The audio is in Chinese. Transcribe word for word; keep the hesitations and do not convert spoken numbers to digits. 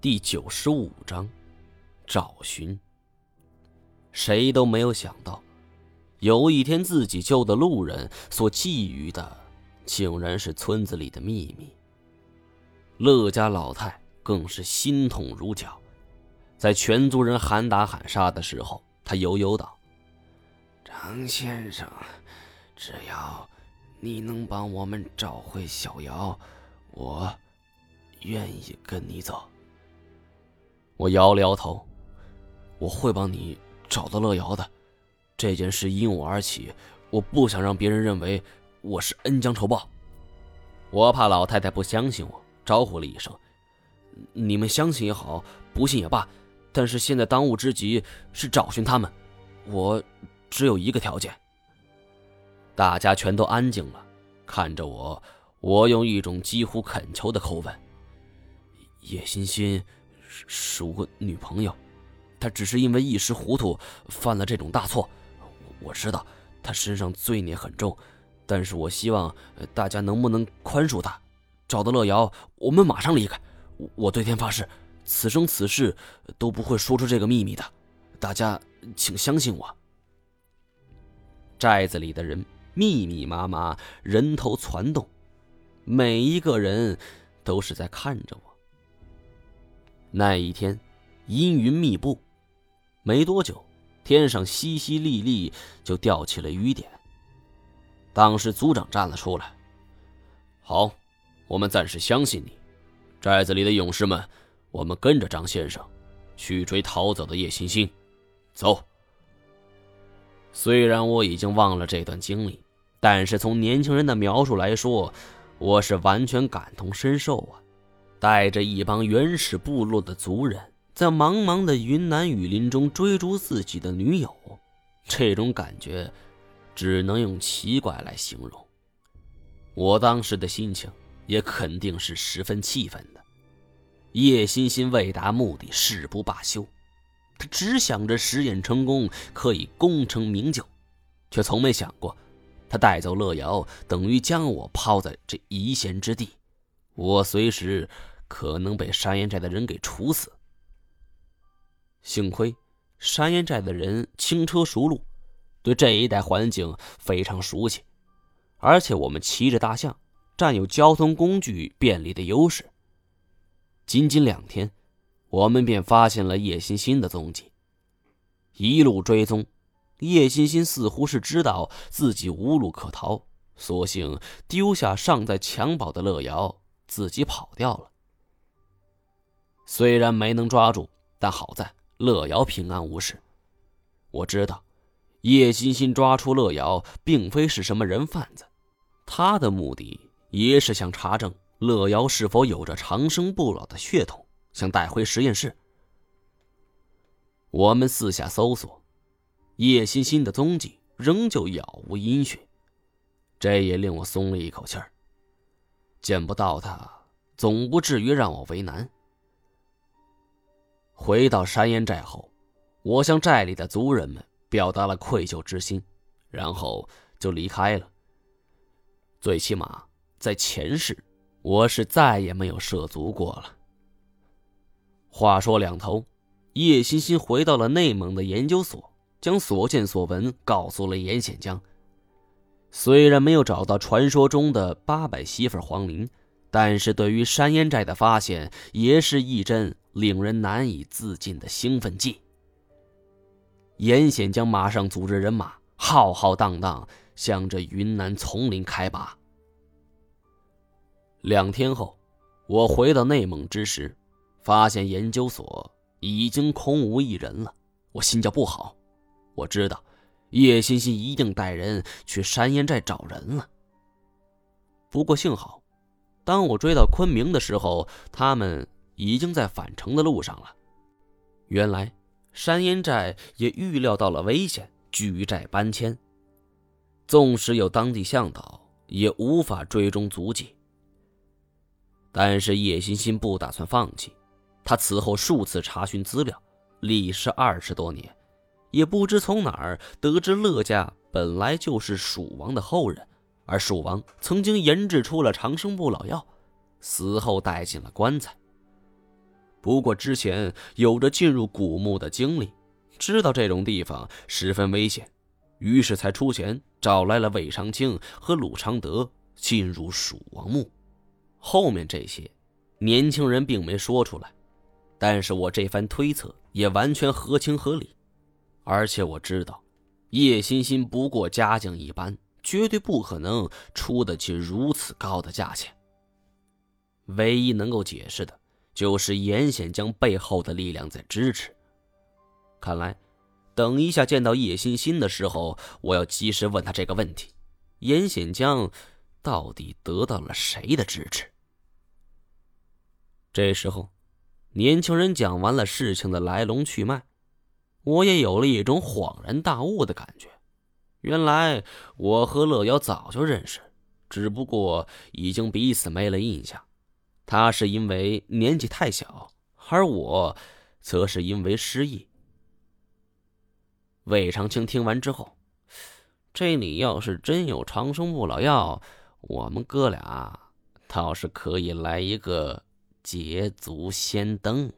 第九十五章找寻。谁都没有想到，有一天自己救的路人所觊觎的，竟然是村子里的秘密。乐家老太更是心痛如绞，在全族人喊打喊杀的时候，他悠悠道：“张先生，只要你能帮我们找回小瑶，我愿意跟你走。”我摇了摇头：“我会帮你找到乐瑶的，这件事因我而起，我不想让别人认为我是恩将仇报。”我怕老太太不相信我，招呼了一声：“你们相信也好，不信也罢，但是现在当务之急是找寻他们，我只有一个条件。”大家全都安静了，看着我，我用一种几乎恳求的口吻：“叶欣欣是我女朋友，她只是因为一时糊涂犯了这种大错。我知道她身上罪孽很重，但是我希望大家能不能宽恕她。找到乐瑶，我们马上离开。我对天发誓，此生此世都不会说出这个秘密的。大家请相信我。”寨子里的人密密麻麻，人头攒动，每一个人都是在看着我。那一天阴云密布，没多久天上淅淅沥沥就掉起了雨点。当时族长站了出来：“好，我们暂时相信你。寨子里的勇士们，我们跟着张先生去追逃走的叶欣欣，走。”虽然我已经忘了这段经历，但是从年轻人的描述来说，我是完全感同身受啊！带着一帮原始部落的族人，在茫茫的云南雨林中追逐自己的女友，这种感觉只能用奇怪来形容。我当时的心情也肯定是十分气愤的。叶欣欣为达目的誓不罢休，他只想着实验成功可以功成名就，却从没想过他带走乐瑶等于将我抛在这一线之地，我随时可能被山岩寨的人给处死。幸亏山岩寨的人轻车熟路，对这一带环境非常熟悉，而且我们骑着大象，占有交通工具便利的优势。仅仅两天，我们便发现了叶欣欣的踪迹。一路追踪，叶欣欣似乎是知道自己无路可逃，索性丢下尚在襁褓的乐瑶，自己跑掉了。虽然没能抓住，但好在乐瑶平安无事。我知道叶欣欣抓出乐瑶并非是什么人贩子，她的目的也是想查证乐瑶是否有着长生不老的血统，想带回实验室。我们四下搜索，叶欣欣的踪迹仍旧杳无音讯，这也令我松了一口气儿。见不到他，总不至于让我为难。回到山岩寨后，我向寨里的族人们表达了愧疚之心，然后就离开了。最起码在前世，我是再也没有涉足过了。话说两头，叶欣欣回到了内蒙的研究所，将所见所闻告诉了严显江。虽然没有找到传说中的八百媳妇黄陵，但是对于山烟寨的发现，也是一针令人难以自禁的兴奋剂。严显江马上组织人马，浩浩荡荡向着云南丛林开拔。两天后，我回到内蒙之时，发现研究所已经空无一人了，我心叫不好。我知道叶欣欣一定带人去山烟寨找人了。不过幸好，当我追到昆明的时候，他们已经在返程的路上了。原来山烟寨也预料到了危险，举寨搬迁，纵使有当地向导，也无法追踪足迹。但是叶欣欣不打算放弃，他此后数次查询资料，历时二十多年，也不知从哪儿得知乐家本来就是蜀王的后人，而蜀王曾经研制出了长生不老药，死后带进了棺材。不过之前有着进入古墓的经历，知道这种地方十分危险，于是才出钱找来了魏长青和鲁昌德进入蜀王墓。后面这些年轻人并没说出来，但是我这番推测也完全合情合理。而且我知道叶欣欣不过家境一般，绝对不可能出得起如此高的价钱。唯一能够解释的就是严显江背后的力量在支持。看来等一下见到叶欣欣的时候，我要及时问他这个问题，严显江到底得到了谁的支持。这时候年轻人讲完了事情的来龙去脉，我也有了一种恍然大悟的感觉。原来我和乐瑶早就认识，只不过已经彼此没了印象。他是因为年纪太小，而我则是因为失忆。魏长青听完之后，这里要是真有长生不老药，我们哥俩倒是可以来一个捷足先登。